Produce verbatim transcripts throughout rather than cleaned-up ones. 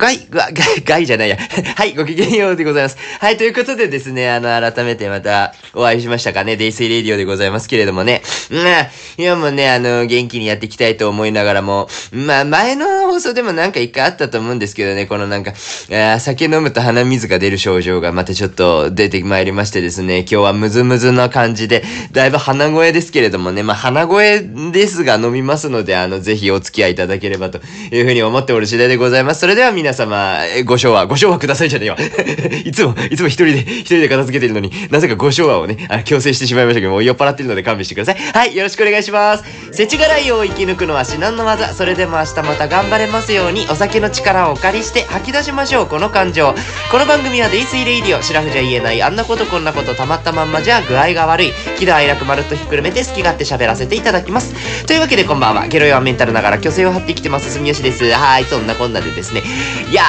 ガイ、ガイ、ガイじゃないや。はい、ごきげんようでございます。はい、ということでですね、あの、改めてまたお会いしましたかね。デイスイレディオでございますけれどもね。うん、今もね、あの、元気にやっていきたいと思いながらも、まあ、前の放送でもなんか一回あったと思うんですけどね、このなんか、あ酒飲むと鼻水が出る症状がまたちょっと出てまいりましてですね、今日はムズムズな感じで、だいぶ鼻声ですけれどもね、まあ、鼻声ですが飲みますので、あの、ぜひお付き合いいただければというふうに思っておる次第でございます。それでは皆様、ご唱和、ご唱和くださいじゃねえわ。いつも、いつも一人で、一人で片付けてるのに、なぜかご唱和をね、あの強制してしまいましたけど、もう酔っ払ってるので勘弁してください。はい、よろしくお願いします。世知辛いを生き抜くのは至難の業。それでも明日また頑張れますように、お酒の力をお借りして吐き出しましょう、この感情。この番組はデイスイレイディオ、シラフじゃ言えない、あんなことこんなことたまったまんまじゃ具合が悪い。喜怒哀楽まるっとひっくるめて好き勝手喋らせていただきます。というわけでこんばんは、ゲロ弱メンタルながら虚勢を張ってきてます、住吉です。はい、そんなこんなでですね、いや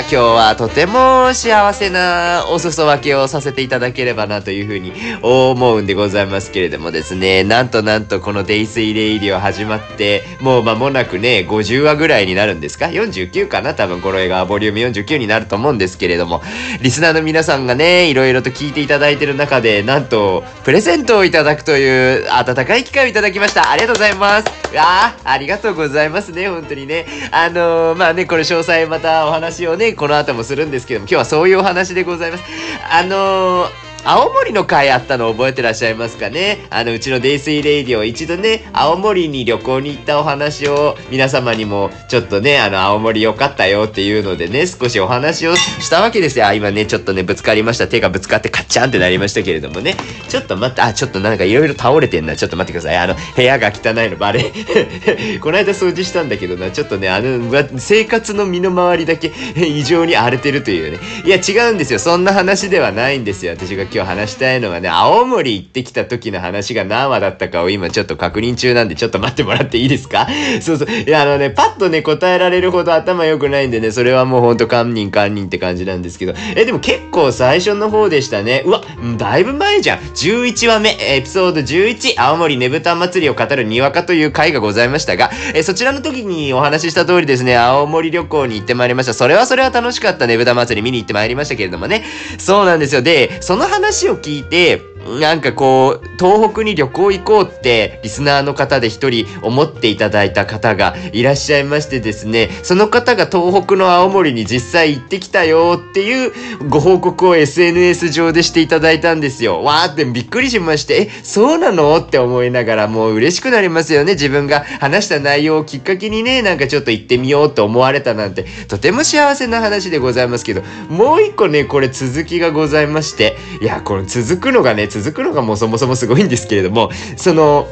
ー、今日はとても幸せなお裾分けをさせていただければなというふうに思うんでございますけれどもですね、なんとなんとこのデイスイレイディオ始まって、もう間もなくね、ごじゅうわぐらいになるんですか ?よんじゅうきゅう かな多分この映画はボリュームよんじゅうきゅうになると思うんですけれども、リスナーの皆さんがね、いろいろと聞いていただいてる中で、なんと、プレゼントをいただくという温かい機会をいただきました。ありがとうございます。あー、ありがとうございますね、本当にね。あのー、まあね、これ詳細またお話をね、この後もするんですけども、今日はそういうお話でございます。あのー、青森の会あったの覚えてらっしゃいますかね。あのうちのデイスイレイディオ一度ね、青森に旅行に行ったお話を皆様にもちょっとね、あの青森良かったよっていうのでね、少しお話をしたわけですよ。あ、今ねちょっとねぶつかりました。手がぶつかってカッチャンってなりましたけれどもね、ちょっと待って、あ、ちょっとなんかいろいろ倒れてんな、ちょっと待ってください。あの部屋が汚いのバレこの間掃除したんだけどな、ちょっとね、あの生活の身の回りだけ異常に荒れてるというね。いや違うんですよ、そんな話ではないんですよ。私が今日話したいのはね、青森行ってきた時の話が何話だったかを今ちょっと確認中なんで、ちょっと待ってもらっていいですか。そうそう、いやあのね、パッとね答えられるほど頭良くないんでね、それはもうほんと堪忍堪忍って感じなんですけど、えでも結構最初の方でしたね。うわ、だいぶ前じゃん。じゅういちわめ、エピソードじゅういち、青森ねぶた祭りを語るにわかという回がございましたが、えそちらの時にお話しした通りですね、青森旅行に行ってまいりました。それはそれは楽しかったねぶた祭り見に行ってまいりましたけれどもね。そうなんですよ。でその話話を聞いて、なんかこう東北に旅行行こうってリスナーの方で一人思っていただいた方がいらっしゃいましてですね、その方が東北の青森に実際行ってきたよっていうご報告を エスエヌエス 上でしていただいたんですよ。わーってびっくりしまして、え、そうなのって思いながら、もう嬉しくなりますよね。自分が話した内容をきっかけにね、なんかちょっと行ってみようと思われたなんてとても幸せな話でございますけど、もう一個ねこれ続きがございまして、いやこれ続くのがね続くのがもうそもそもすごいんですけれども、その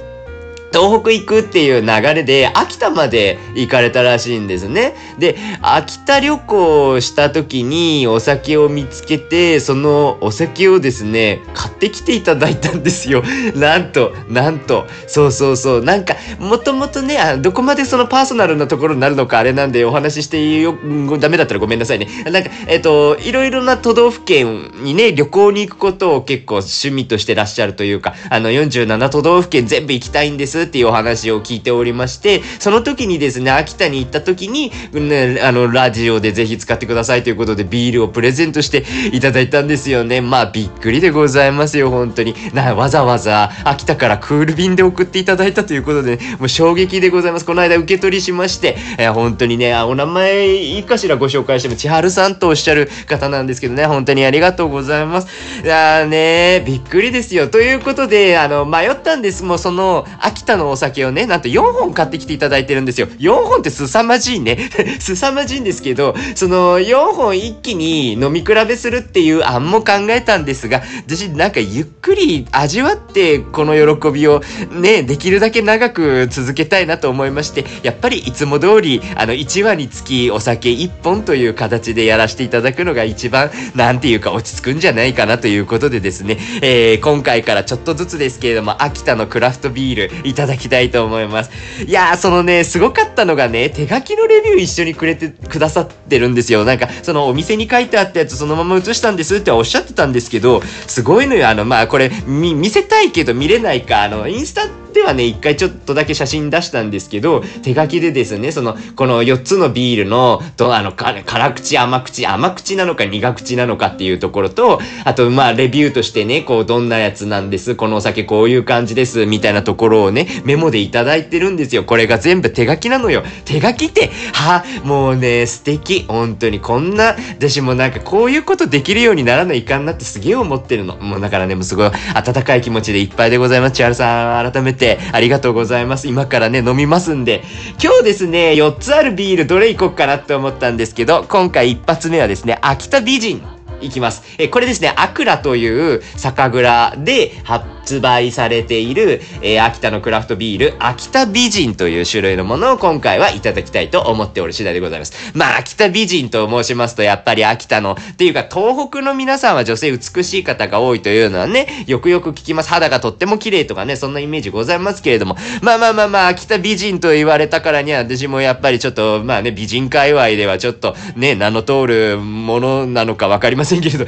東北行くっていう流れで秋田まで行かれたらしいんですね。で、秋田旅行をした時にお酒を見つけて、そのお酒をですね買ってきていただいたんですよ。なんとなんと、そうそうそう、なんかもともとね、あ、どこまでそのパーソナルなところになるのかあれなんで、お話ししてよ、ダメだったらごめんなさいね。なんかえっといろいろな都道府県にね旅行に行くことを結構趣味としてらっしゃるというか、あのよんじゅうなな都道府県全部行きたいんですっていうお話を聞いておりまして、その時にですね、秋田に行った時に、ね、あのラジオでぜひ使ってくださいということでビールをプレゼントしていただいたんですよね。まあびっくりでございますよ本当にな。わざわざ秋田からクール便で送っていただいたということで、ね、もう衝撃でございます。この間受け取りしまして、えー、本当にね、お名前いいかしらご紹介しても、千春さんとおっしゃる方なんですけどね、本当にありがとうございます。あーねー、びっくりですよ。ということで、あの迷ったんです。もうその秋田秋田のお酒をね、なんとよんほん買ってきていただいてるんですよ。よんほんってすさまじいねすさまじいんですけど、そのよんほん一気に飲み比べするっていう案も考えたんですが、私なんかゆっくり味わってこの喜びをね、できるだけ長く続けたいなと思いまして、やっぱりいつも通りあのいちわにつきお酒いっぽんという形でやらせていただくのが一番なんていうか落ち着くんじゃないかなということでですね、えー、今回からちょっとずつですけれども秋田のクラフトビールいただきたいと思います。いやー、そのねすごかったのがね、手書きのレビュー一緒にくれてくださってるんですよ。なんかそのお店に書いてあったやつそのまま写したんですっておっしゃってたんですけど、すごいのよ。あのまあこれ見せたいけど見れないか、あのインスタってはね、一回ちょっとだけ写真出したんですけど、手書きでですね、その、このよっつのビールの、ど、あの、辛口、甘口、甘口なのか苦口なのかっていうところと、あと、まあ、レビューとしてね、こう、どんなやつなんです、このお酒こういう感じです、みたいなところをね、メモでいただいてるんですよ。これが全部手書きなのよ。手書きって、は、もうね、素敵。本当に、こんな、私もなんか、こういうことできるようにならないかんなってすげえ思ってるの。もうだからね、もうすごい温かい気持ちでいっぱいでございます。千春さん、改めてありがとうございます。今からね、飲みますんで。今日ですね、よっつあるビール、どれいこうかなって思ったんですけど、今回一発目はですね、秋田美人。いきます。え、これですね、アクラという酒蔵で発売されている、えー、秋田のクラフトビール、秋田美人という種類のものを今回はいただきたいと思っておる次第でございます。まあ、秋田美人と申しますと、やっぱり秋田の、っていうか東北の皆さんは女性美しい方が多いというのはね、よくよく聞きます。肌がとっても綺麗とかね、そんなイメージございますけれども、まあまあまあまあ、秋田美人と言われたからには、私もやっぱりちょっと、まあね、美人界隈ではちょっとね、名の通るものなのかわかりません。けれど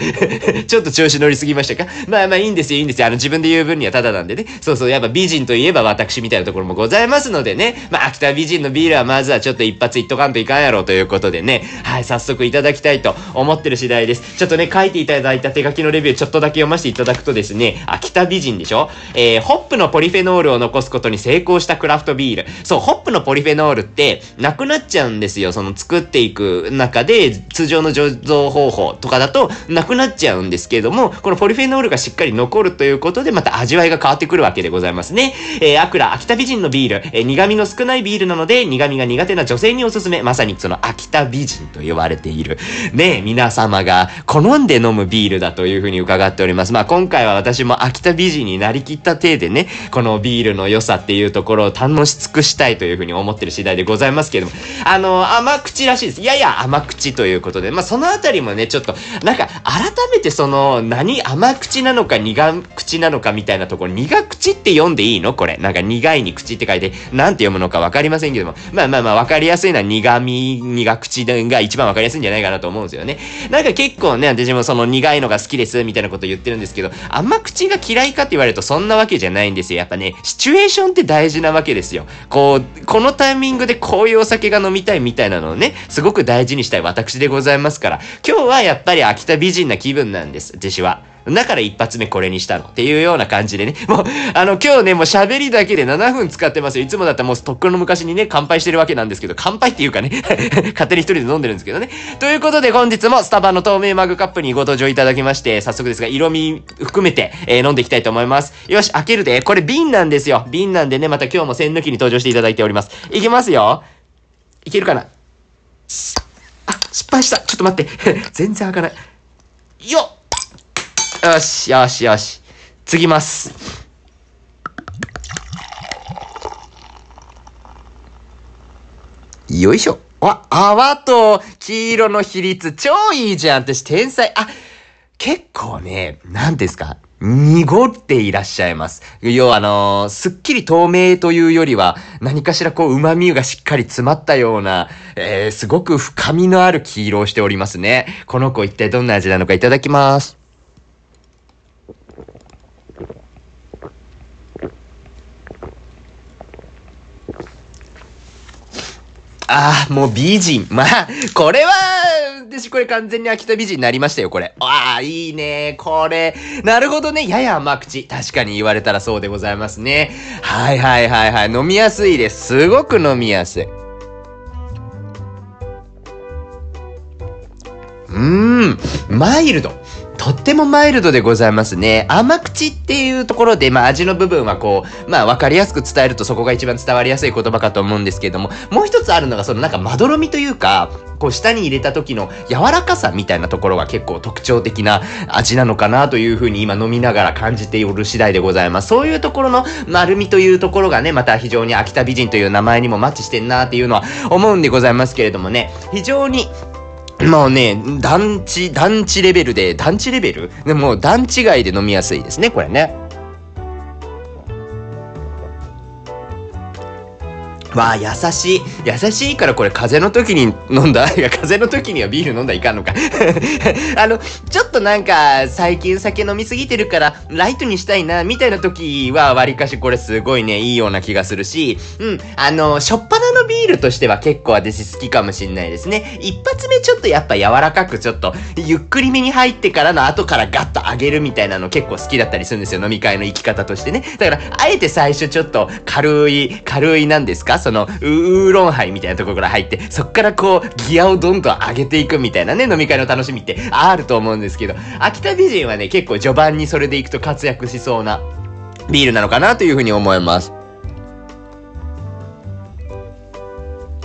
ちょっと調子乗りすぎましたか。まあまあいいんですよ、いいんですよ。あの自分で言う分にはただなんでね。そうそう、やっぱ美人といえば私みたいなところもございますのでね。まあ秋田美人のビールはまずはちょっと一発いっとかんといかんやろうということでね。はい、早速いただきたいと思ってる次第です。ちょっとね、書いていただいた手書きのレビューちょっとだけ読ませていただくとですね、秋田美人でしょ、えー、ホップのポリフェノールを残すことに成功したクラフトビール。そう、ホップのポリフェノールってなくなっちゃうんですよ。その作っていく中で通常の醸造方法とかだとなくなっちゃうんですけれども、このポリフェノールがしっかり残るということで、また味わいが変わってくるわけでございますね。えー、アクラ、秋田美人のビール、えー、苦味の少ないビールなので、苦味が苦手な女性におすすめ。まさにその秋田美人と呼ばれている、ね、皆様が好んで飲むビールだというふうに伺っております。まあ今回は私も秋田美人になりきった体でね、このビールの良さっていうところを堪能し尽くしたいというふうに思ってる次第でございますけれども、あのー、甘口らしいです。やや甘口ということで、まあそのあたりもね、ちょっと、なんか、改めてその、何、甘口なのか苦口なのかみたいなところ、苦口って読んでいいのこれ。なんか苦いに口って書いて、なんて読むのかわかりませんけども。まあまあまあ、わかりやすいのは苦味、苦口が一番わかりやすいんじゃないかなと思うんですよね。なんか結構ね、私もその苦いのが好きです、みたいなこと言ってるんですけど、甘口が嫌いかって言われるとそんなわけじゃないんですよ。やっぱね、シチュエーションって大事なわけですよ。こう、このタイミングでこういうお酒が飲みたいみたいなのをね、すごく大事にしたい私でございますから、今日はやっぱり秋田美人な気分なんです、私は。だから一発目これにしたのっていうような感じでね。もう、あの、今日ね、もう喋りだけでななふん使ってますよ。いつもだったらもうとっくの昔にね、乾杯してるわけなんですけど、乾杯っていうかね、勝手に一人で飲んでるんですけどね。ということで本日もスタバの透明マグカップにご登場いただきまして、早速ですが、色味含めて、えー、飲んでいきたいと思います。よし、開けるで。これ瓶なんですよ。瓶なんでね、また今日も栓抜きに登場していただいております。いきますよ。いけるかな？あ、失敗した。ちょっと待って。全然開かない。よっ、よしよしよし、次ます。よいしょ。わ、泡と黄色の比率超いいじゃん。私天才。あ、結構ね、何ですか、濁っていらっしゃいます。要はあのー、すっきり透明というよりは、何かしらこう旨味がしっかり詰まったような、えー、すごく深みのある黄色をしておりますね。この子一体どんな味なのかいただきます。ああ、もう美人。まあ、これは、私これ完全に秋田美人になりましたよ、これ。ああ、いいね。これ。なるほどね。やや甘口。確かに言われたらそうでございますね。はいはいはいはい。飲みやすいです。すごく飲みやすい。うーん。マイルド。とってもマイルドでございますね。甘口っていうところで、まあ味の部分はこう、まあ分かりやすく伝えるとそこが一番伝わりやすい言葉かと思うんですけれども、もう一つあるのがそのなんかまどろみというか、こう舌に入れた時の柔らかさみたいなところが結構特徴的な味なのかなというふうに今飲みながら感じておる次第でございます。そういうところの丸みというところがね、また非常に秋田美人という名前にもマッチしてんなっていうのは思うんでございますけれどもね、非常にもうね、団地、団地レベルで、団地レベルでもう団地外で飲みやすいですね、これね。わあ、優しい。優しいからこれ風邪の時に飲んだ。いや、風邪の時にはビール飲んだらいかんのか。あの、ちょっとなんか、最近酒飲みすぎてるから、ライトにしたいな、みたいな時は、わりかしこれすごいね、いいような気がするし、うん、あの、しょっぱなのビールとしては結構私好きかもしんないですね。一発目ちょっとやっぱ柔らかく、ちょっと、ゆっくりめに入ってからの後からガッと上げるみたいなの結構好きだったりするんですよ、飲み会の行き方としてね。だから、あえて最初ちょっと軽い、軽いなんですか、その、ウーロンハイみたいなところから入って、そっからこう、ギアをどんどん上げていくみたいなね、飲み会の楽しみってあると思うんですけど、秋田美人はね、結構序盤にそれでいくと活躍しそうなビールなのかなというふうに思います。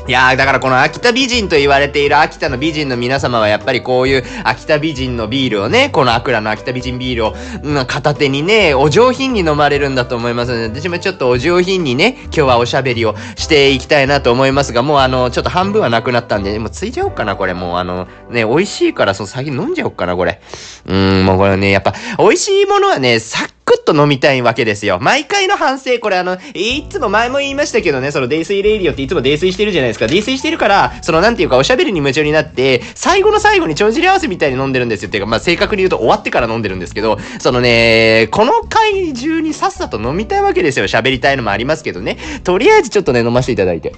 いやー、だからこの秋田美人と言われている秋田の美人の皆様はやっぱりこういう秋田美人のビールをね、このアクラの秋田美人ビールを、うん、片手にね、お上品に飲まれるんだと思いますので、私もちょっとお上品にね、今日はおしゃべりをしていきたいなと思いますが、もうあの、ちょっと半分はなくなったんで、もうついちゃおうかな、これ。もうあの、ね、美味しいから、その先飲んじゃおうかな、これ。うーん、もうこれね、やっぱ、美味しいものはね、さっクッと飲みたいわけですよ。毎回の反省、これあの、いつも前も言いましたけどね、その泥酔レイディオっていつも泥酔してるじゃないですか。泥酔してるから、そのなんていうかおしゃべりに夢中になって、最後の最後に帳尻合わせみたいに飲んでるんですよ。っていうか、まあ正確に言うと終わってから飲んでるんですけど、そのね、この回中にさっさと飲みたいわけですよ。喋りたいのもありますけどね。とりあえずちょっとね、飲ませていただいて。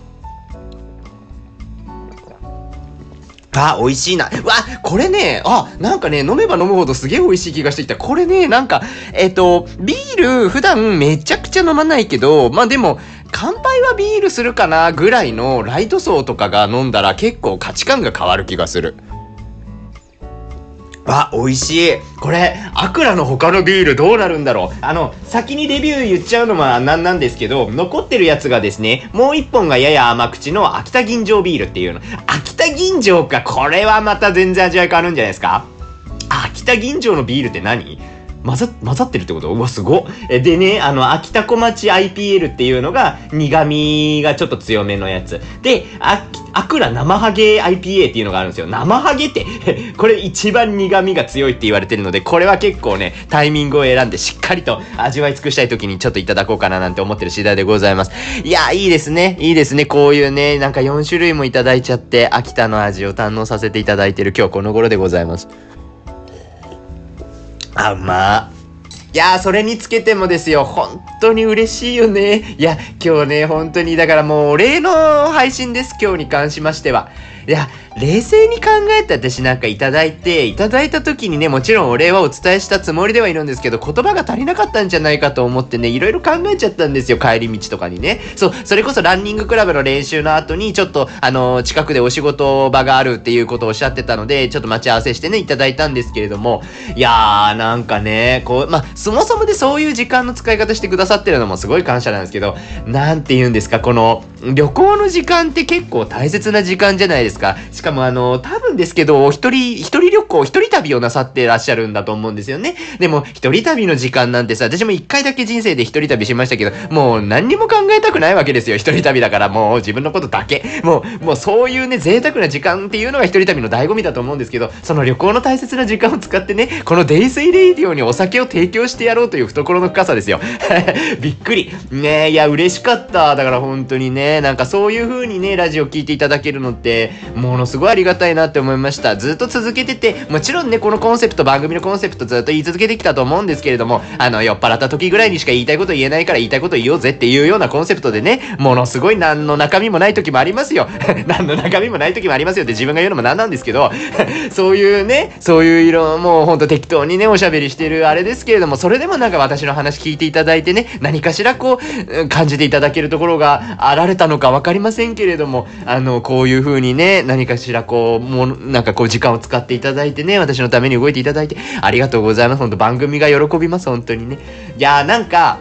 あ、美味しいな。わ、これね、あ、なんかね、飲めば飲むほどすげえ美味しい気がしてきた。これね、なんか、えっと、ビール、普段めちゃくちゃ飲まないけど、まあでも、乾杯はビールするかなぐらいのライト層とかが飲んだら結構価値観が変わる気がする。わ、美味しい。これ、アクラの他のビールどうなるんだろう。あの、先にレビュー言っちゃうのはなんなんですけど、残ってるやつがですね、もう一本がやや甘口の秋田吟醸ビールっていうの。秋田吟醸か、これはまた全然味わい変わるんじゃないですか。秋田吟醸のビールって何？混ざ、混ざってるってこと？うわ、すごっ。でね、あの、秋田小町 アイピーエル っていうのが、苦味がちょっと強めのやつ。で、あ、アクラ生ハゲ アイピーエー っていうのがあるんですよ。生ハゲって、これ一番苦味が強いって言われてるので、これは結構ね、タイミングを選んでしっかりと味わい尽くしたい時にちょっといただこうかななんて思ってる次第でございます。いや、いいですね。いいですね。こういうね、なんかよん種類もいただいちゃって、秋田の味を堪能させていただいてる今日この頃でございます。あ、まあ。いやー、それにつけてもですよ、本当に嬉しいよね。いや、今日ね、本当に、だからもうお礼の配信です、今日に関しましては。いや、冷静に考えた私なんかいただいて、いただいた時にね、もちろんお礼はお伝えしたつもりではいるんですけど、言葉が足りなかったんじゃないかと思ってね、いろいろ考えちゃったんですよ、帰り道とかにね。そう、それこそランニングクラブの練習の後に、ちょっと、あのー、近くでお仕事場があるっていうことをおっしゃってたので、ちょっと待ち合わせしてね、いただいたんですけれども、いやー、なんかね、こう、まあ、そもそもでそういう時間の使い方してくださってるのもすごい感謝なんですけど、なんて言うんですか、この、旅行の時間って結構大切な時間じゃないですか。しかもあの、多分ですけど、一人、一人旅行、一人旅をなさってらっしゃるんだと思うんですよね。でも、一人旅の時間なんてさ、私も一回だけ人生で一人旅しましたけど、もう何にも考えたくないわけですよ。一人旅だから、もう自分のことだけ。もう、もうそういうね、贅沢な時間っていうのが一人旅の醍醐味だと思うんですけど、その旅行の大切な時間を使ってね、この泥酔レイディオにお酒を提供してやろうという懐の深さですよ。びっくり。ねえ、いや、嬉しかった。だから本当にね、なんかそういう風にね、ラジオ聞いていただけるのって、ものすごいありがたいなって思いました。ずっと続けてて、もちろんね、このコンセプト、番組のコンセプトずっと言い続けてきたと思うんですけれども、あの、酔っ払った時ぐらいにしか言いたいこと言えないから言いたいこと言おうぜっていうようなコンセプトでね、ものすごい何の中身もない時もありますよ。何の中身もない時もありますよって自分が言うのも何なんですけど、そういうね、そういう色、もうほんと適当にね、おしゃべりしてるあれですけれども、それでもなんか私の話聞いていただいてね、何かしらこう、感じていただけるところがあられたのかわかりませんけれども、あの、こういう風にね、何かしらこう、もう、なんかこう、時間を使っていただいてね、私のために動いていただいて、ありがとうございます。ほんと、番組が喜びます、本当にね。いやー、なんか、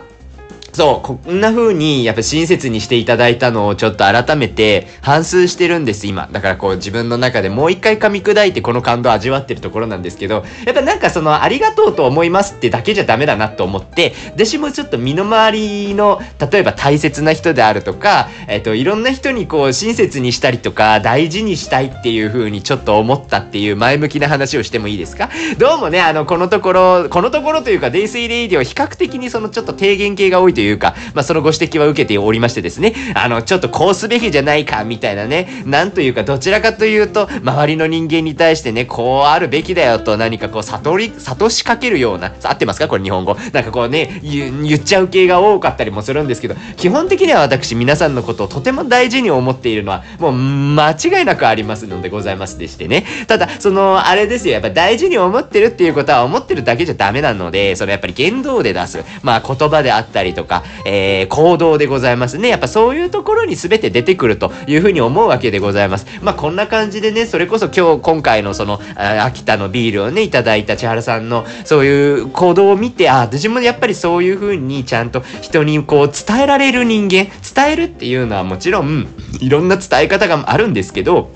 そう、こんな風に、やっぱ親切にしていただいたのをちょっと改めて反芻してるんです、今。だからこう自分の中でもう一回噛み砕いてこの感動を味わってるところなんですけど、やっぱなんかその、ありがとうと思いますってだけじゃダメだなと思って、私もちょっと身の回りの、例えば大切な人であるとか、えっと、いろんな人にこう親切にしたりとか、大事にしたいっていう風にちょっと思ったっていう前向きな話をしてもいいですか？どうもね、あの、このところ、このところというか、泥酔レイディオ比較的にそのちょっと提言系が多いといういうか、まあ、そのご指摘は受けておりましてですね、あの、ちょっとこうすべきじゃないか、みたいなね、なんというか、どちらかというと、周りの人間に対してね、こうあるべきだよと、何かこう、悟り、悟しかけるような、合ってますかこれ日本語。なんかこうね、言っちゃう系が多かったりもするんですけど、基本的には私、皆さんのことをとても大事に思っているのは、もう、間違いなくありますのでございますでしてね。ただ、その、あれですよ、やっぱ大事に思ってるっていうことは、思ってるだけじゃダメなので、それやっぱり言動で出す、まあ、言葉であったりとか、えー、行動でございますね。やっぱそういうところに全て出てくるというふうに思うわけでございます。まあ、こんな感じでね、それこそ今日、今回のその、秋田のビールをね、いただいた千原さんの、そういう行動を見て、あ、私もやっぱりそういうふうにちゃんと人にこう伝えられる人間、伝えるっていうのはもちろん、いろんな伝え方があるんですけど、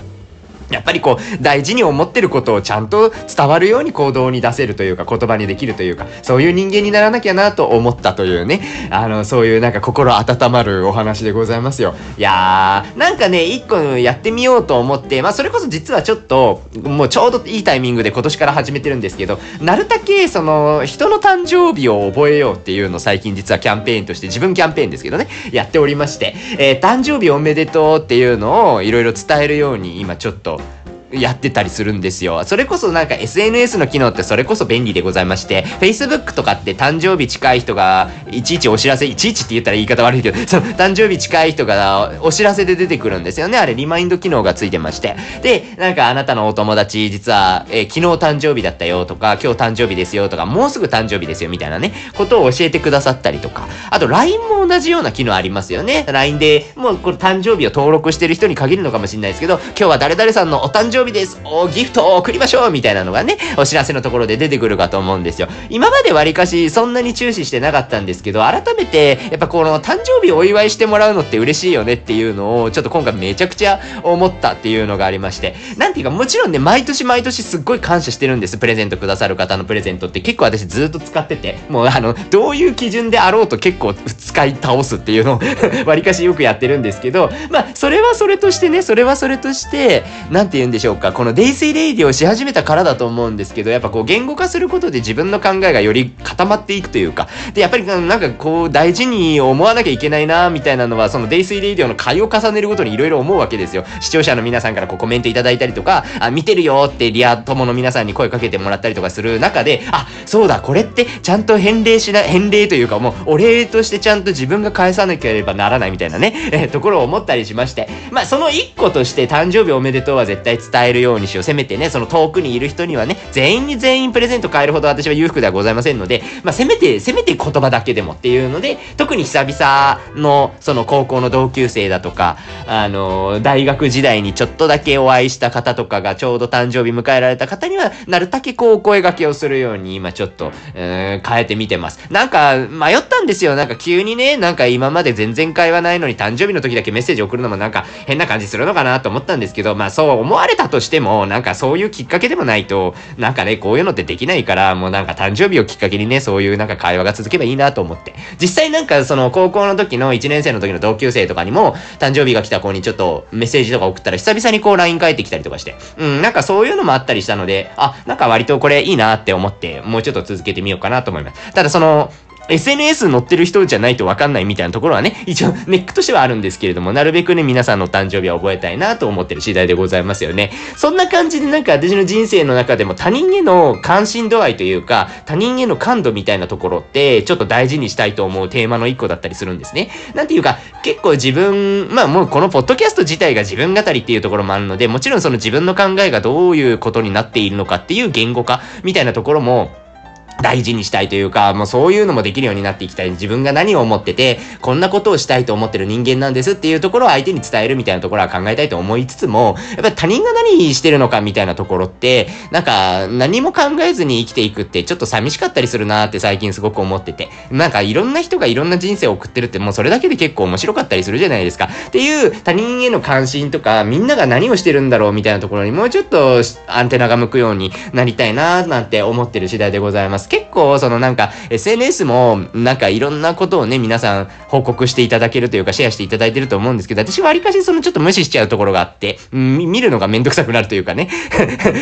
やっぱりこう大事に思ってることをちゃんと伝わるように行動に出せるというか、言葉にできるというか、そういう人間にならなきゃなと思ったというね、あの、そういうなんか心温まるお話でございますよ。いやー、なんかね、一個やってみようと思って、まあそれこそ実はちょっともうちょうどいいタイミングで今年から始めてるんですけど、なるたけその人の誕生日を覚えようっていうのを最近実はキャンペーンとして、自分キャンペーンですけどね、やっておりまして、えー、誕生日おめでとうっていうのをいろいろ伝えるように今ちょっとやってたりするんですよ。それこそなんか エスエヌエス の機能ってそれこそ便利でございまして、Facebook とかって誕生日近い人がいちいちお知らせ、いちいちって言ったら言い方悪いけど、その誕生日近い人がお知らせで出てくるんですよね。あれリマインド機能がついてまして。で、なんかあなたのお友達実は、えー、昨日誕生日だったよとか、今日誕生日ですよとか、もうすぐ誕生日ですよみたいなね、ことを教えてくださったりとか、あと ライン も同じような機能ありますよね。ライン でもうこれ誕生日を登録してる人に限るのかもしれないですけど、今日は誰々さんのお誕生日誕生日です。お、ギフトを送りましょうみたいなのがね、お知らせのところで出てくるかと思うんですよ。今までわりかしそんなに注視してなかったんですけど、改めて、やっぱこの誕生日お祝いしてもらうのって嬉しいよねっていうのを、ちょっと今回めちゃくちゃ思ったっていうのがありまして。なんていうか、もちろんね、毎年毎年すっごい感謝してるんです。プレゼントくださる方のプレゼントって結構私ずっと使ってて、もうあの、どういう基準であろうと結構使い倒すっていうのをわりかしよくやってるんですけど、まあ、それはそれとしてね、それはそれとして、なんて言うんでしょう、このデイスイレイディをし始めたからだと思うんですけど、やっぱこう言語化することで自分の考えがより固まっていくというか、でやっぱりなんかこう大事に思わなきゃいけないなみたいなのは、そのデイスイレイディオの回を重ねるごとにいろいろ思うわけですよ。視聴者の皆さんからこうコメントいただいたりとか、あ、見てるよってリア友の皆さんに声かけてもらったりとかする中で、あ、そうだ、これってちゃんと返礼しない、返礼というかもうお礼としてちゃんと自分が返さなければならないみたいなね、えー、ところを思ったりしまして、まあその一個として誕生日おめでとうは絶対伝え伝えるようにしよう。せめてね、その遠くにいる人にはね、全員に全員プレゼント買えるほど私は裕福ではございませんので、まあ、せめて、せめて言葉だけでもっていうので、特に久々の、その高校の同級生だとか、あの、大学時代にちょっとだけお会いした方とかがちょうど誕生日迎えられた方には、なるだけこう、声掛けをするように、今ちょっと、変えてみてます。なんか、迷ったんですよ。なんか急にね、なんか今まで全然会話ないのに誕生日の時だけメッセージ送るのもなんか変な感じするのかなと思ったんですけど、まあ、そう思われたとしても、なんかそういうきっかけでもないと、なんかね、こういうのってできないから、もうなんか誕生日をきっかけにね、そういうなんか会話が続けばいいなと思って。実際なんかその高校の時のいちねん生の時の同級生とかにも、誕生日が来た子にちょっとメッセージとか送ったら久々にこう ライン 返ってきたりとかして、うん、なんかそういうのもあったりしたので、あ、なんか割とこれいいなって思って、もうちょっと続けてみようかなと思います。ただその、エスエヌエス 載ってる人じゃないとわかんないみたいなところはね、一応ネックとしてはあるんですけれども、なるべくね、皆さんの誕生日は覚えたいなと思ってる次第でございますよね。そんな感じでなんか私の人生の中でも他人への関心度合いというか、他人への感度みたいなところって、ちょっと大事にしたいと思うテーマの一個だったりするんですね。なんていうか、結構自分、まあもうこのポッドキャスト自体が自分語りっていうところもあるので、もちろんその自分の考えがどういうことになっているのかっていう言語化みたいなところも、大事にしたいというか、もうそういうのもできるようになっていきたい。自分が何を思ってて、こんなことをしたいと思ってる人間なんですっていうところを相手に伝えるみたいなところは考えたいと思いつつも、やっぱり他人が何してるのかみたいなところって、なんか何も考えずに生きていくってちょっと寂しかったりするなーって最近すごく思ってて。なんかいろんな人がいろんな人生を送ってるってもうそれだけで結構面白かったりするじゃないですか。っていう他人への関心とか、みんなが何をしてるんだろうみたいなところにもうちょっとアンテナが向くようになりたいなーなんて思ってる次第でございます。結構そのなんか エスエヌエス もなんかいろんなことをね皆さん報告していただけるというかシェアしていただいてると思うんですけど、私わりかしそのちょっと無視しちゃうところがあって、うん、見るのがめんどくさくなるというかね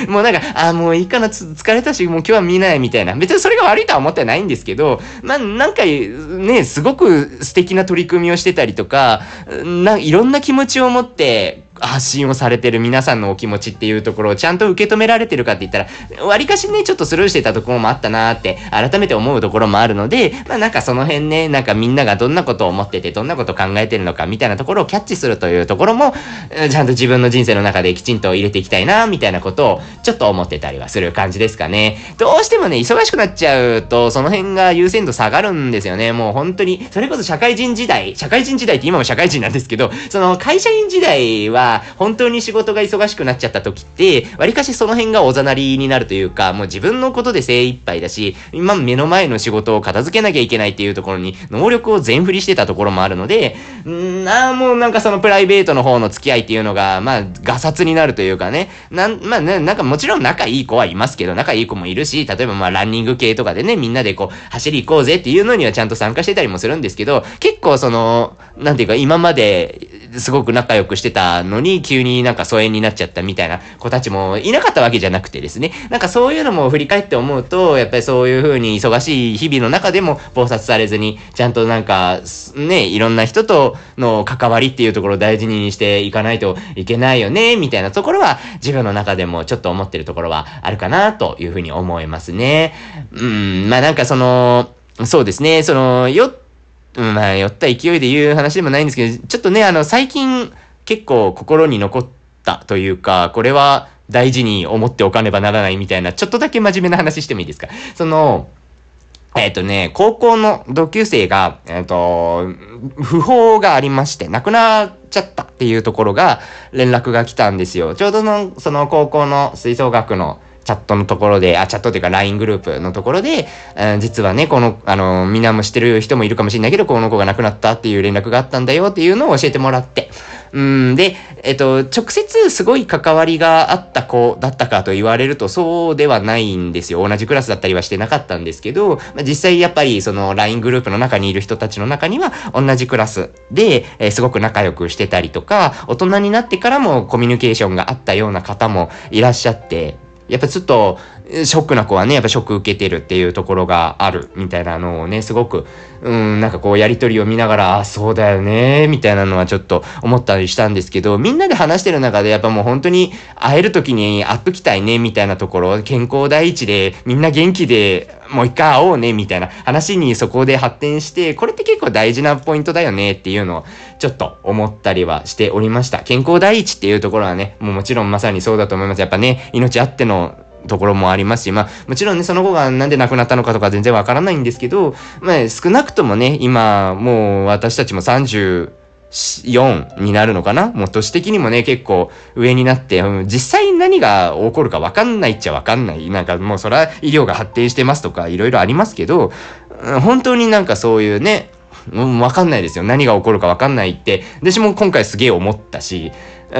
もうなんかあーもういいかな疲れたしもう今日は見ないみたいな、別にそれが悪いとは思ってないんですけど、まあなんかねすごく素敵な取り組みをしてたりとか、なんかいろんな気持ちを持って発信をされてる皆さんのお気持ちっていうところをちゃんと受け止められてるかって言ったら、わりかしねちょっとスルーしてたところもあったなーって改めて思うところもあるので、まあなんかその辺ね、なんかみんながどんなことを思っててどんなことを考えてるのかみたいなところをキャッチするというところもちゃんと自分の人生の中できちんと入れていきたいなーみたいなことをちょっと思ってたりはする感じですかね。どうしてもね忙しくなっちゃうとその辺が優先度下がるんですよね。もう本当にそれこそ社会人時代、社会人時代って今も社会人なんですけど、その会社員時代は本当に仕事が忙しくなっちゃった時ってわりかしその辺がおざなりになるというか、もう自分のことで精一杯だし、今目の前の仕事を片付けなきゃいけないっていうところに能力を全振りしてたところもあるので、んあもうなんかそのプライベートの方の付き合いっていうのがまあがさつになるというかね、なんまあね、なんかもちろん仲いい子はいますけど、仲いい子もいるし、例えばまあランニング系とかでねみんなでこう走り行こうぜっていうのにはちゃんと参加してたりもするんですけど、結構そのなんていうか今まですごく仲良くしてたのに急になんか疎遠になっちゃったみたいな子たちもいなかったわけじゃなくてですね、なんかそういうのも振り返って思うとやっぱりそういう風に忙しい日々の中でも忙殺されずにちゃんとなんかねいろんな人との関わりっていうところを大事にしていかないといけないよねみたいなところは自分の中でもちょっと思ってるところはあるかなという風に思いますね。うん、まあなんかそのそうですね、そのよまあ酔った勢いで言う話でもないんですけど、ちょっとねあの最近結構心に残ったというか、これは大事に思っておかねばならないみたいな、ちょっとだけ真面目な話してもいいですか。そのえっとね、高校の同級生が、えっと、訃報がありまして、亡くなっちゃったっていうところが連絡が来たんですよ。ちょうどのその高校の吹奏楽のチャットのところで、あ、チャットというか ライン グループのところで、うん、実はね、この、あの、みんなも知ってる人もいるかもしれないけど、この子が亡くなったっていう連絡があったんだよっていうのを教えてもらって。うん、で、えっと、直接すごい関わりがあった子だったかと言われるとそうではないんですよ。同じクラスだったりはしてなかったんですけど、まあ、実際やっぱりその ライン グループの中にいる人たちの中には同じクラスで、えー、すごく仲良くしてたりとか、大人になってからもコミュニケーションがあったような方もいらっしゃって、やっぱちょっとショックな子はねやっぱショック受けてるっていうところがあるみたいなのをねすごくうんなんかこうやりとりを見ながら、あそうだよねみたいなのはちょっと思ったりしたんですけど、みんなで話してる中でやっぱもう本当に会える時に会っときたいねみたいなところ、健康第一でみんな元気でもう一回会おうねみたいな話にそこで発展して、これって結構大事なポイントだよねっていうのをちょっと思ったりはしておりました。健康第一っていうところはねもうもちろんまさにそうだと思います。やっぱね命あってのところもありますし、まあもちろんねその子がなんで亡くなったのかとか全然わからないんですけど、まあ少なくともね今もう私たちもさんじゅうよんになるのかな、もう年的にもね結構上になって、うん、実際何が起こるかわかんないっちゃわかんない、なんかもうそら医療が発展してますとかいろいろありますけど、うん、本当になんかそういうねうん、わかんないですよ。何が起こるかわかんないって。私も今回すげえ思ったし、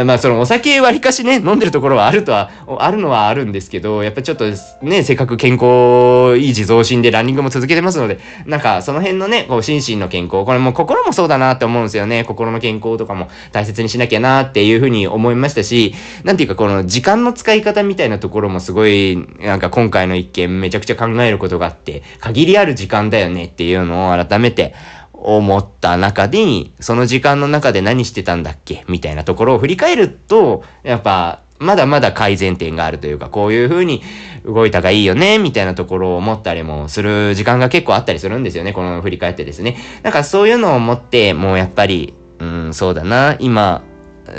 まあそのお酒割りかしね、飲んでるところはあるとは、あるのはあるんですけど、やっぱちょっとね、せっかく健康維持増進でランニングも続けてますので、なんかその辺のね、こう心身の健康、これも心もそうだなって思うんですよね。心の健康とかも大切にしなきゃなっていうふうに思いましたし、なんていうかこの時間の使い方みたいなところもすごい、なんか今回の一件めちゃくちゃ考えることがあって、限りある時間だよねっていうのを改めて、思った中で、その時間の中で何してたんだっけみたいなところを振り返ると、やっぱ、まだまだ改善点があるというか、こういう風に動いたがいいよね、みたいなところを思ったりもする時間が結構あったりするんですよね、この振り返ってですね。なんかそういうのを思って、もうやっぱり、うん、そうだな、今、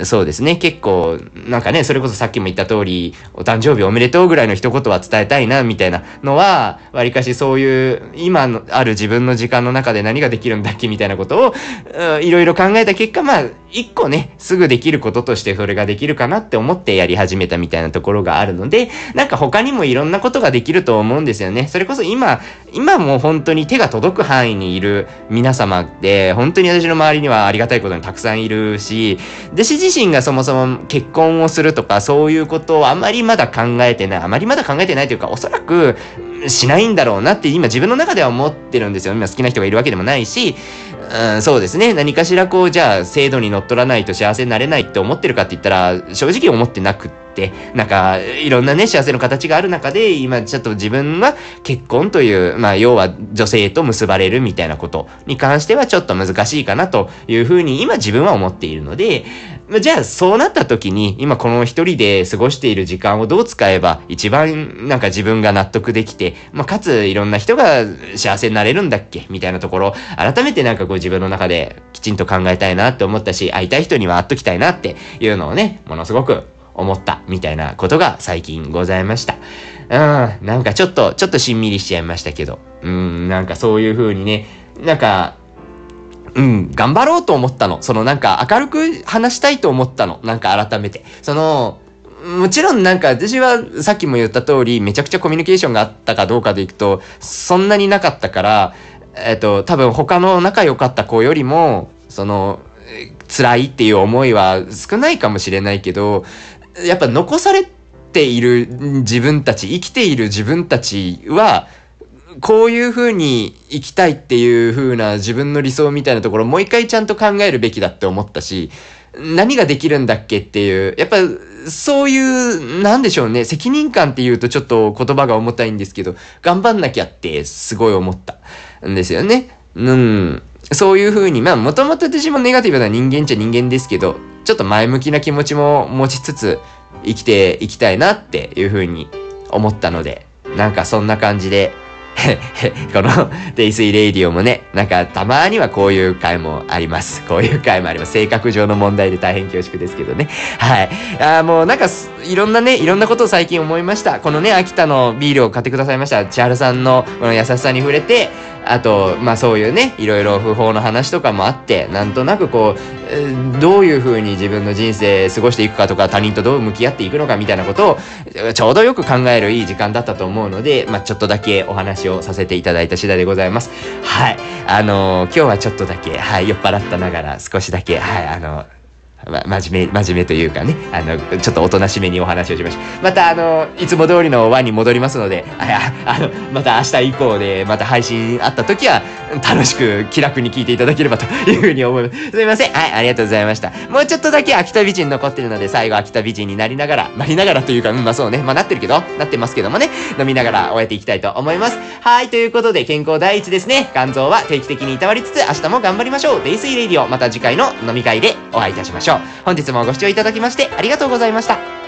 そうですね。結構、なんかね、それこそさっきも言った通り、お誕生日おめでとうぐらいの一言は伝えたいな、みたいなのは、わりかしそういう、今のある自分の時間の中で何ができるんだっけみたいなことを、いろいろ考えた結果、まあ、一個ね、すぐできることとしてそれができるかなって思ってやり始めたみたいなところがあるので、なんか他にもいろんなことができると思うんですよね。それこそ今、今もう本当に手が届く範囲にいる皆様って、本当に私の周りにはありがたいことにたくさんいるし、私自身がそもそも結婚をするとかそういうことをあまりまだ考えてない、あまりまだ考えてないというか、おそらく、しないんだろうなって今自分の中では思ってるんですよ。今好きな人がいるわけでもないし、うん、そうですね。何かしらこう、じゃあ制度にのっとらないと幸せになれないって思ってるかって言ったら、正直思ってなくって、なんかいろんなね、幸せの形がある中で、今ちょっと自分は結婚という、まあ要は女性と結ばれるみたいなことに関してはちょっと難しいかなというふうに今自分は思っているので、じゃあそうなった時に今この一人で過ごしている時間をどう使えば一番なんか自分が納得できて、まあ、かついろんな人が幸せになれるんだっけみたいなところ改めてなんかこう自分の中できちんと考えたいなって思ったし、会いたい人には会っときたいなっていうのをね、ものすごく思ったみたいなことが最近ございました。うん、なんかちょっとちょっとしんみりしちゃいましたけど、うん、なんかそういう風にね、なんかうん、頑張ろうと思ったの。そのなんか明るく話したいと思ったの。なんか改めて。その、もちろんなんか私はさっきも言った通りめちゃくちゃコミュニケーションがあったかどうかでいくと、そんなになかったから、えっと、多分他の仲良かった子よりも、その、辛いっていう思いは少ないかもしれないけど、やっぱ残されている自分たち、生きている自分たちは、こういう風に生きたいっていう風な自分の理想みたいなところをもう一回ちゃんと考えるべきだって思ったし、何ができるんだっけっていう、やっぱそういう、なんでしょうね、責任感っていうとちょっと言葉が重たいんですけど、頑張んなきゃってすごい思ったんですよね。うん。そういう風に、まあもともと私もネガティブな人間っちゃ人間ですけど、ちょっと前向きな気持ちも持ちつつ生きていきたいなっていう風に思ったので、なんかそんな感じで、このデイスイレイディオもね、なんかたまにはこういう回もあります。こういう回もあります。性格上の問題で大変恐縮ですけどね。はい。あーもうなんかいろんなね、いろんなことを最近思いました。このね、秋田のビールを買ってくださいました千春さんのこの優しさに触れて、あと、まあそういうね、いろいろ不法の話とかもあって、なんとなくこう、どういう風に自分の人生過ごしていくかとか、他人とどう向き合っていくのかみたいなことを、ちょうどよく考えるいい時間だったと思うので、まあちょっとだけお話をさせていただいた次第でございます。はい。あのー、今日はちょっとだけ、はい、酔っ払ったながら少しだけ、はい、あのー、ま、真面目、真面目というかね、あの、ちょっとおとなしめにお話をしました。また、あの、いつも通りの輪に戻りますので、あ、あの、また明日以降で、また配信あった時は、楽しく、気楽に聞いていただければというふうに思います。すいません。はい、ありがとうございました。もうちょっとだけ秋田美人残ってるので、最後秋田美人になりながら、なりながらというか、うん、まあそうね、まあなってるけど、なってますけどもね、飲みながら終えていきたいと思います。はい、ということで、健康第一ですね。肝臓は定期的にいたわりつつ、明日も頑張りましょう。デイスイレディオ、また次回の飲み会でお会いいたしましょう。本日もご視聴いただきましてありがとうございました。